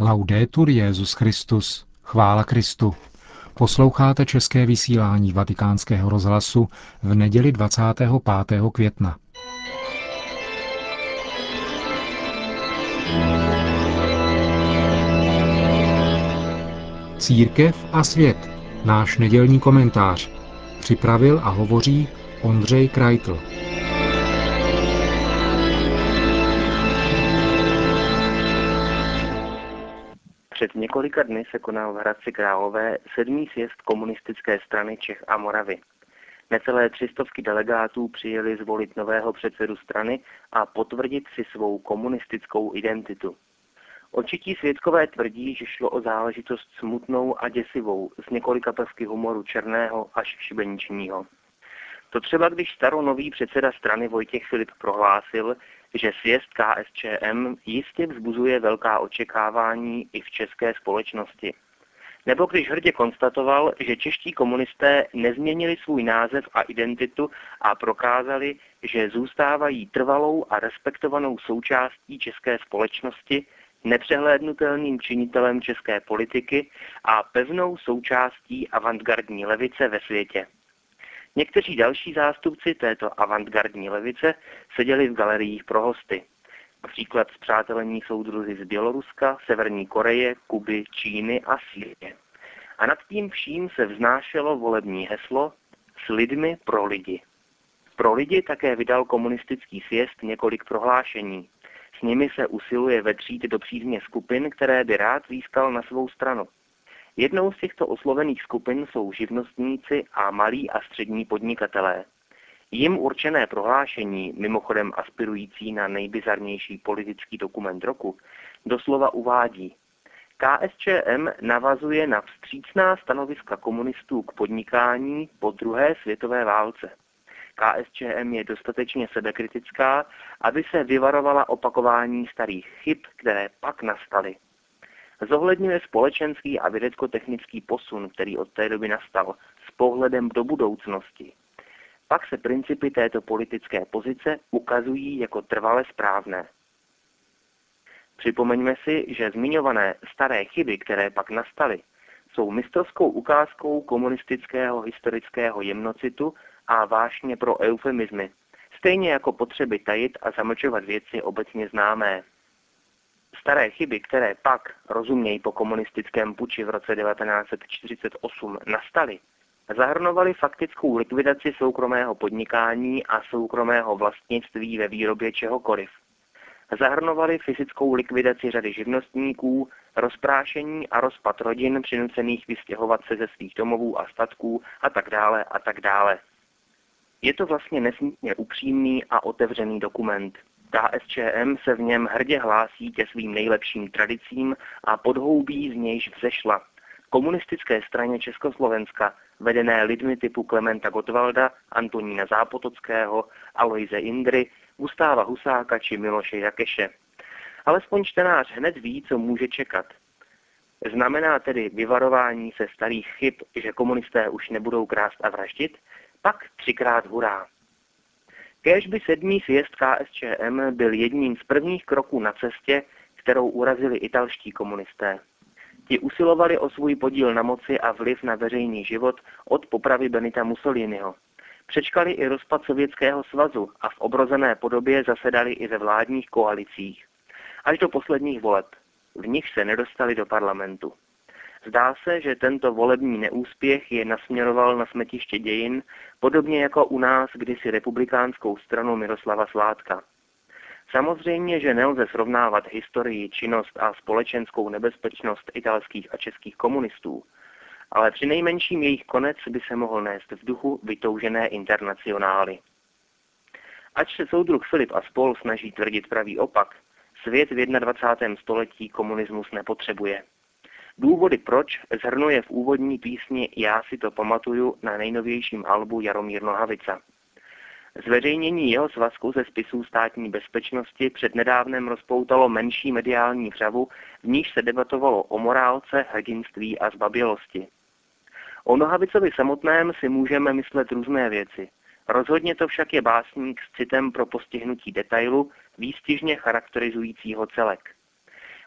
Laudetur Jesus Christus, chvála Kristu. Posloucháte české vysílání Vatikánského rozhlasu v neděli 25. května. Církev a svět. Náš nedělní komentář. Připravil a hovoří Ondřej Krajtl. Před několika dny se konal v Hradci Králové 7. sjezd Komunistické strany Čech a Moravy. Necelé 300 delegátů přijeli zvolit nového předsedu strany a potvrdit si svou komunistickou identitu. Očití svědkové tvrdí, že šlo o záležitost smutnou a děsivou, s několika prvky humoru černého až šibeničního. To třeba, když staronový předseda strany Vojtěch Filip prohlásil, že sjezd KSČM jistě vzbuzuje velká očekávání i v české společnosti. Nebo když hrdě konstatoval, že čeští komunisté nezměnili svůj název a identitu a prokázali, že zůstávají trvalou a respektovanou součástí české společnosti, nepřehlédnutelným činitelem české politiky a pevnou součástí avantgardní levice ve světě. Někteří další zástupci této avantgardní levice seděli v galeriích pro hosty. Příklad spřátelení soudruzi z Běloruska, Severní Koreje, Kuby, Číny a Sýrie. A nad tím vším se vznášelo volební heslo s lidmi pro lidi. Pro lidi také vydal komunistický sjezd několik prohlášení. S nimi se usiluje vetřít do přízně skupin, které by rád získal na svou stranu. Jednou z těchto oslovených skupin jsou živnostníci a malí a střední podnikatelé. Jim určené prohlášení, mimochodem aspirující na nejbizarnější politický dokument roku, doslova uvádí: KSČM navazuje na vstřícná stanoviska komunistů k podnikání po druhé světové válce. KSČM je dostatečně sebekritická, aby se vyvarovala opakování starých chyb, které pak nastaly. Zohledňuje společenský a vědecko-technický posun, který od té doby nastal, s pohledem do budoucnosti. Pak se principy této politické pozice ukazují jako trvale správné. Připomeňme si, že zmiňované staré chyby, které pak nastaly, jsou mistrovskou ukázkou komunistického historického jemnocitu a vášně pro eufemizmy, stejně jako potřeby tajit a zamlčovat věci obecně známé. Staré chyby, které pak, rozumějí po komunistickém puči v roce 1948, nastaly, zahrnovaly faktickou likvidaci soukromého podnikání a soukromého vlastnictví ve výrobě čehokoliv. Zahrnovaly fyzickou likvidaci řady živnostníků, rozprášení a rozpad rodin přinucených vystěhovat se ze svých domovů a statků a tak dále. Je to vlastně nesmírně upřímný a otevřený dokument. KSČM se v něm hrdě hlásí ke svým nejlepším tradicím a podhoubí, z nějž vzešla. Komunistické straně Československa, vedené lidmi typu Klementa Gottwalda, Antonína Zápotockého, Aloise Indry, Gustáva Husáka či Miloše Jakeše. Alespoň čtenář hned ví, co může čekat. Znamená tedy vyvarování se starých chyb, že komunisté už nebudou krást a vraždit? Pak třikrát hurá. Kéž by 7. sjezd KSČM byl jedním z prvních kroků na cestě, kterou urazili italští komunisté. Ti usilovali o svůj podíl na moci a vliv na veřejný život od popravy Benita Mussoliniho. Přečkali i rozpad Sovětského svazu a v obrozené podobě zasedali i ve vládních koalicích. Až do posledních voleb. V nich se nedostali do parlamentu. Zdá se, že tento volební neúspěch je nasměroval na smetiště dějin, podobně jako u nás kdysi republikánskou stranu Miroslava Sládka. Samozřejmě, že nelze srovnávat historii, činnost a společenskou nebezpečnost italských a českých komunistů, ale přinejmenším jejich konec by se mohl nést v duchu vytoužené internacionály. Ač se soudruh Filip a spol snaží tvrdit pravý opak, svět v 21. století komunismus nepotřebuje. Důvody proč zhrnuje v úvodní písni Já si to pamatuju na nejnovějším albu Jaromír Nohavica. Zveřejnění jeho svazku ze spisů státní bezpečnosti přednedávnem rozpoutalo menší mediální vřavu, v níž se debatovalo o morálce, hrdinství a zbabělosti. O Nohavicovi samotném si můžeme myslet různé věci. Rozhodně to však je básník s citem pro postihnutí detailu, výstižně charakterizujícího celek.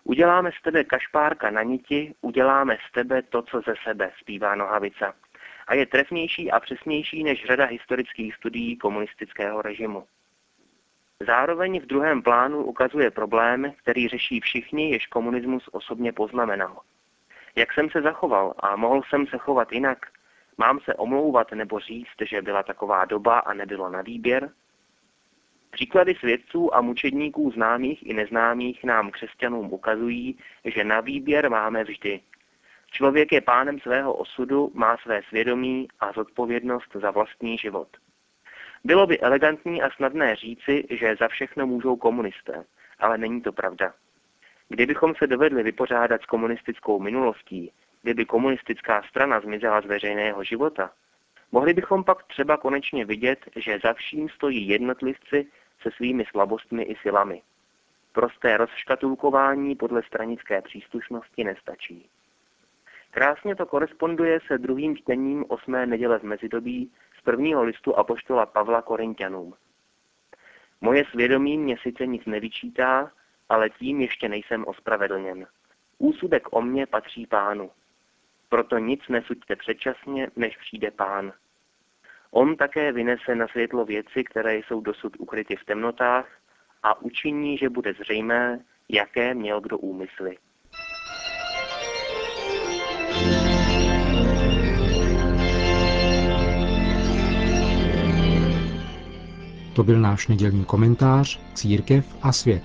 Uděláme z tebe kašpárka na niti, uděláme z tebe to, co ze sebe, zpívá Nohavica. A je trefnější a přesnější než řada historických studií komunistického režimu. Zároveň v druhém plánu ukazuje problém, který řeší všichni, jež komunismus osobně poznamenal. Jak jsem se zachoval a mohl jsem se chovat jinak? Mám se omlouvat nebo říct, že byla taková doba a nebylo na výběr? Příklady svědců a mučedníků známých i neznámých nám křesťanům ukazují, že na výběr máme vždy. Člověk je pánem svého osudu, má své svědomí a zodpovědnost za vlastní život. Bylo by elegantní a snadné říci, že za všechno můžou komunisté, ale není to pravda. Kdybychom se dovedli vypořádat s komunistickou minulostí, kdyby komunistická strana zmizela z veřejného života, mohli bychom pak třeba konečně vidět, že za vším stojí jednotlivci se svými slabostmi i silami. Prosté rozškatulkování podle stranické příslušnosti nestačí. Krásně to koresponduje se druhým čtením 8. neděle v mezidobí z 1. listu apoštola Pavla Korinťanům. Moje svědomí mě sice nic nevyčítá, ale tím ještě nejsem ospravedlněn. Úsudek o mně patří Pánu. Proto nic nesuďte předčasně, než přijde Pán. On také vynese na světlo věci, které jsou dosud ukryty v temnotách, a učiní, že bude zřejmé, jaké měl kdo úmysly. To byl náš nedělní komentář Církev a svět.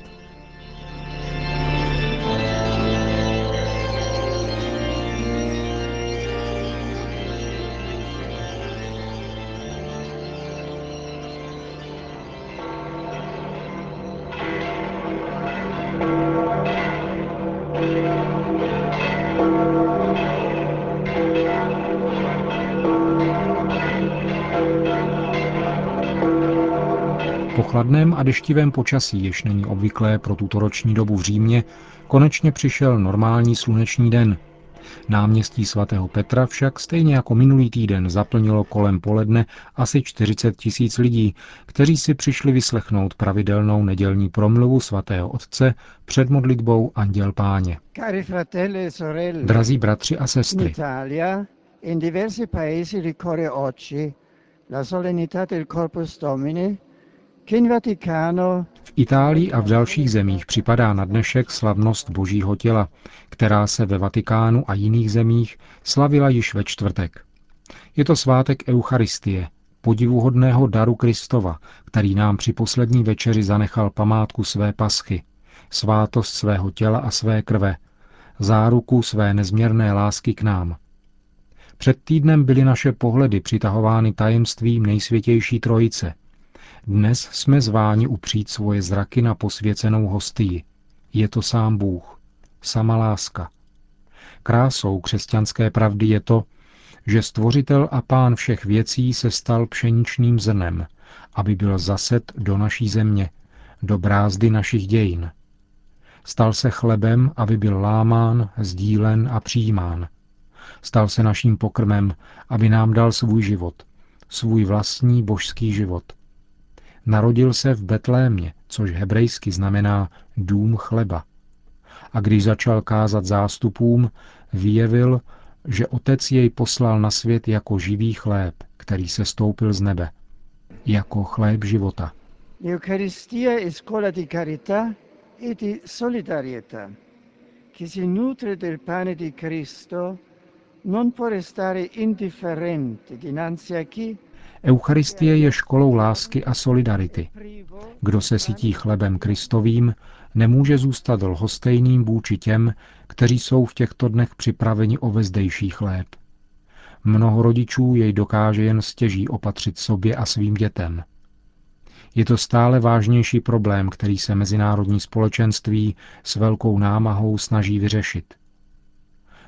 Po chladném a deštivém počasí, jež není obvyklé pro tuto roční dobu v Římě, konečně přišel normální sluneční den. Náměstí svatého Petra však stejně jako minulý týden zaplnilo kolem poledne asi 40 000 lidí, kteří si přišli vyslechnout pravidelnou nedělní promluvu svatého otce před modlitbou Anděl Páně. Drazí bratři a sestry, v Itálii a v dalších zemích připadá na dnešek slavnost Božího těla, která se ve Vatikánu a jiných zemích slavila již ve čtvrtek. Je to svátek Eucharistie, podivuhodného daru Kristova, který nám při poslední večeři zanechal památku své paschy, svátost svého těla a své krve, záruku své nezměrné lásky k nám. Před týdnem byly naše pohledy přitahovány tajemstvím Nejsvětější Trojice. Dnes jsme zváni upřít svoje zraky na posvěcenou hostii. Je to sám Bůh, sama láska. Krásou křesťanské pravdy je to, že Stvořitel a Pán všech věcí se stal pšeničným zrnem, aby byl zased do naší země, do brázdy našich dějin. Stal se chlebem, aby byl lámán, sdílen a přijímán. Stal se naším pokrmem, aby nám dal svůj život, svůj vlastní božský život. Narodil se v Betlémě, což hebrejsky znamená dům chleba. A když začal kázat zástupům, vyjevil, že Otec jej poslal na svět jako živý chléb, který se stoupil z nebe. Jako chléb života. Eucharistie je školou lásky a solidarity. Kdo se sytí chlebem Kristovým, nemůže zůstat lhostejným vůči těm, kteří jsou v těchto dnech připraveni o vezdejší chléb. Mnoho rodičů jej dokáže jen stěží opatřit sobě a svým dětem. Je to stále vážnější problém, který se mezinárodní společenství s velkou námahou snaží vyřešit.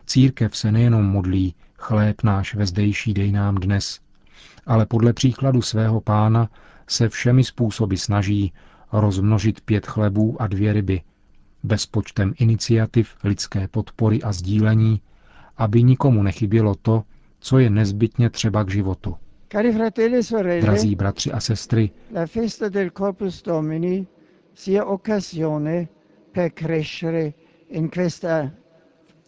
Církev se nejenom modlí, chléb náš vezdejší dej nám dnes, ale podle příkladu svého Pána se všemi způsoby snaží rozmnožit 5 chlebů a 2 ryby, bezpočtem iniciativ, lidské podpory a sdílení, aby nikomu nechybělo to, co je nezbytně třeba k životu. Drazí bratři a sestry, in questa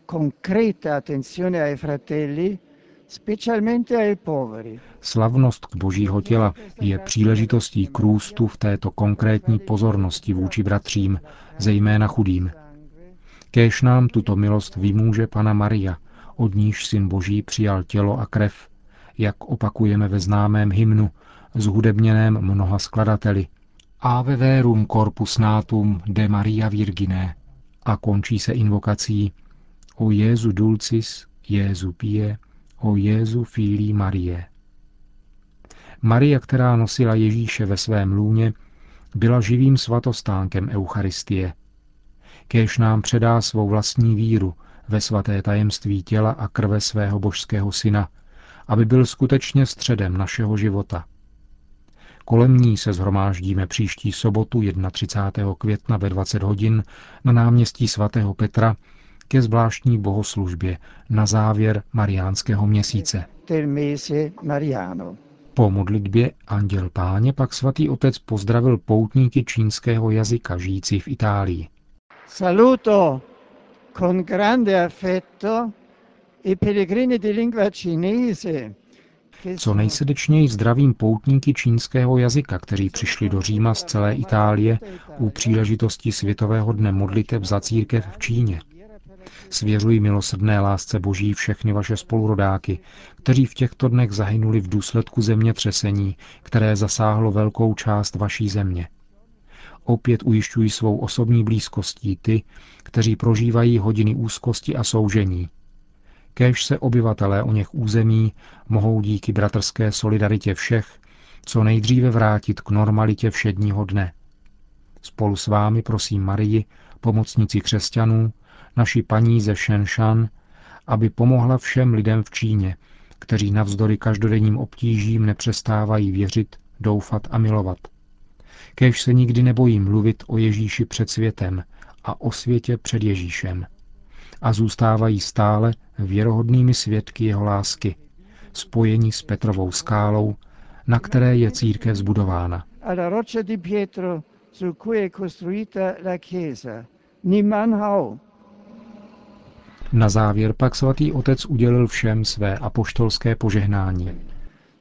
concreta attenzione ai fratelli, specialmente ai poveri. Slavnost Božího těla je příležitostí k růstu v této konkrétní pozornosti vůči bratřím, zejména chudým. Kéž nám tuto milost vymůže Panna Maria, od níž Syn Boží přijal tělo a krev, jak opakujeme ve známém hymnu, zhudebněném mnoha skladateli. Ave verum corpus natum de Maria Virgine. A končí se invokací O Jesu dulcis, Jesu pie, O Jesu filii Marie. Maria, která nosila Ježíše ve svém lůně, byla živým svatostánkem Eucharistie. Kéž nám předá svou vlastní víru ve svaté tajemství těla a krve svého božského syna, aby byl skutečně středem našeho života. Kolem ní se shromáždíme příští sobotu 31. května ve 20 hodin na náměstí sv. Petra ke zvláštní bohoslužbě na závěr mariánského měsíce. Po modlitbě Anděl Páně pak svatý otec pozdravil poutníky čínského jazyka žijící v Itálii. Saluto con grande affetto i pellegrini di lingua cinese. Co nejsrdečněji zdravím poutníky čínského jazyka, kteří přišli do Říma z celé Itálie u příležitosti Světového dne modlitev za církev v Číně. Svěřuji milosrdné lásce Boží všechny vaše spolurodáky, kteří v těchto dnech zahynuli v důsledku zemětřesení, které zasáhlo velkou část vaší země. Opět ujišťuji svou osobní blízkostí ty, kteří prožívají hodiny úzkosti a soužení. Kéž se obyvatelé o něch území mohou díky bratrské solidaritě všech co nejdříve vrátit k normalitě všedního dne. Spolu s vámi prosím Marii, pomocnici křesťanů, naši paní ze Shenshan, aby pomohla všem lidem v Číně, kteří navzdory každodenním obtížím nepřestávají věřit, doufat a milovat. Kéž se nikdy nebojí mluvit o Ježíši před světem a o světě před Ježíšem a zůstávají stále věrohodnými svědky jeho lásky, spojení s Petrovou skálou, na které je církev zbudována. Na závěr pak svatý otec udělil všem své apoštolské požehnání.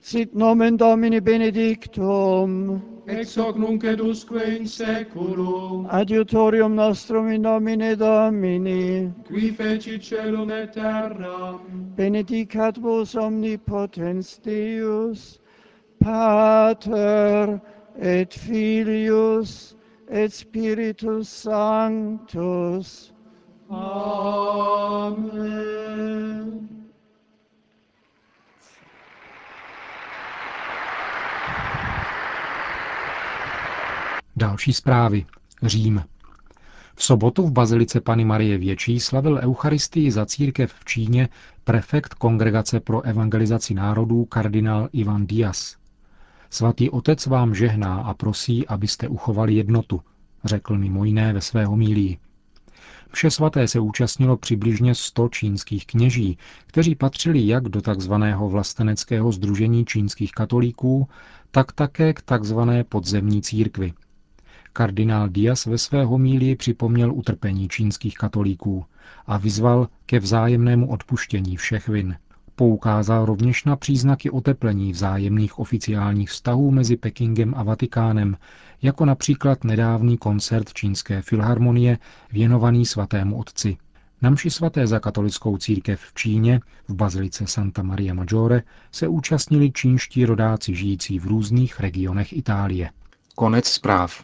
Sit nomen Domini benedictum, ex hoc nunc et usque in seculum, adiutorium nostrum in nomine Domini, qui fecit caelum et terram, benedicat vos omnipotens Deus, Pater et Filius et Spiritus Sanctus. Amen. Další zprávy. Řím. V sobotu v Bazilice Panny Marie Větší slavil Eucharistii za církev v Číně prefekt Kongregace pro evangelizaci národů kardinál Ivan Dias. Svatý otec vám žehná a prosí, abyste uchovali jednotu, řekl mimo jiné ve své homílii. Mše svaté se účastnilo přibližně 100 čínských kněží, kteří patřili jak do tzv. Vlasteneckého sdružení čínských katolíků, tak také k tzv. Podzemní církvi. Kardinál Dias ve své homílii připomněl utrpení čínských katolíků a vyzval ke vzájemnému odpuštění všech vin. Poukázal rovněž na příznaky oteplení vzájemných oficiálních vztahů mezi Pekingem a Vatikánem, jako například nedávný koncert čínské filharmonie věnovaný svatému otci. Na mši svaté za katolickou církev v Číně, v bazilice Santa Maria Maggiore, se účastnili čínští rodáci žijící v různých regionech Itálie. Konec zpráv.